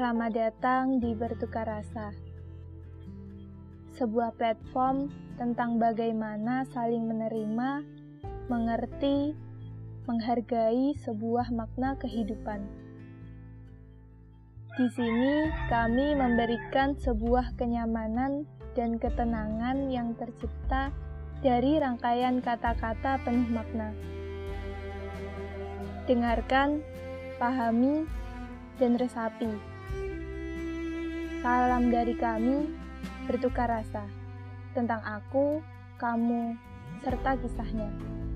Selamat datang di Bertukar Rasa, sebuah platform tentang bagaimana saling menerima, mengerti, menghargai sebuah makna kehidupan. Di sini kami memberikan sebuah kenyamanan dan ketenangan yang tercipta dari rangkaian kata-kata penuh makna. Dengarkan, pahami, dan resapi. Salam dari kami, Bertukar Rasa, tentang aku, kamu, serta kisahnya.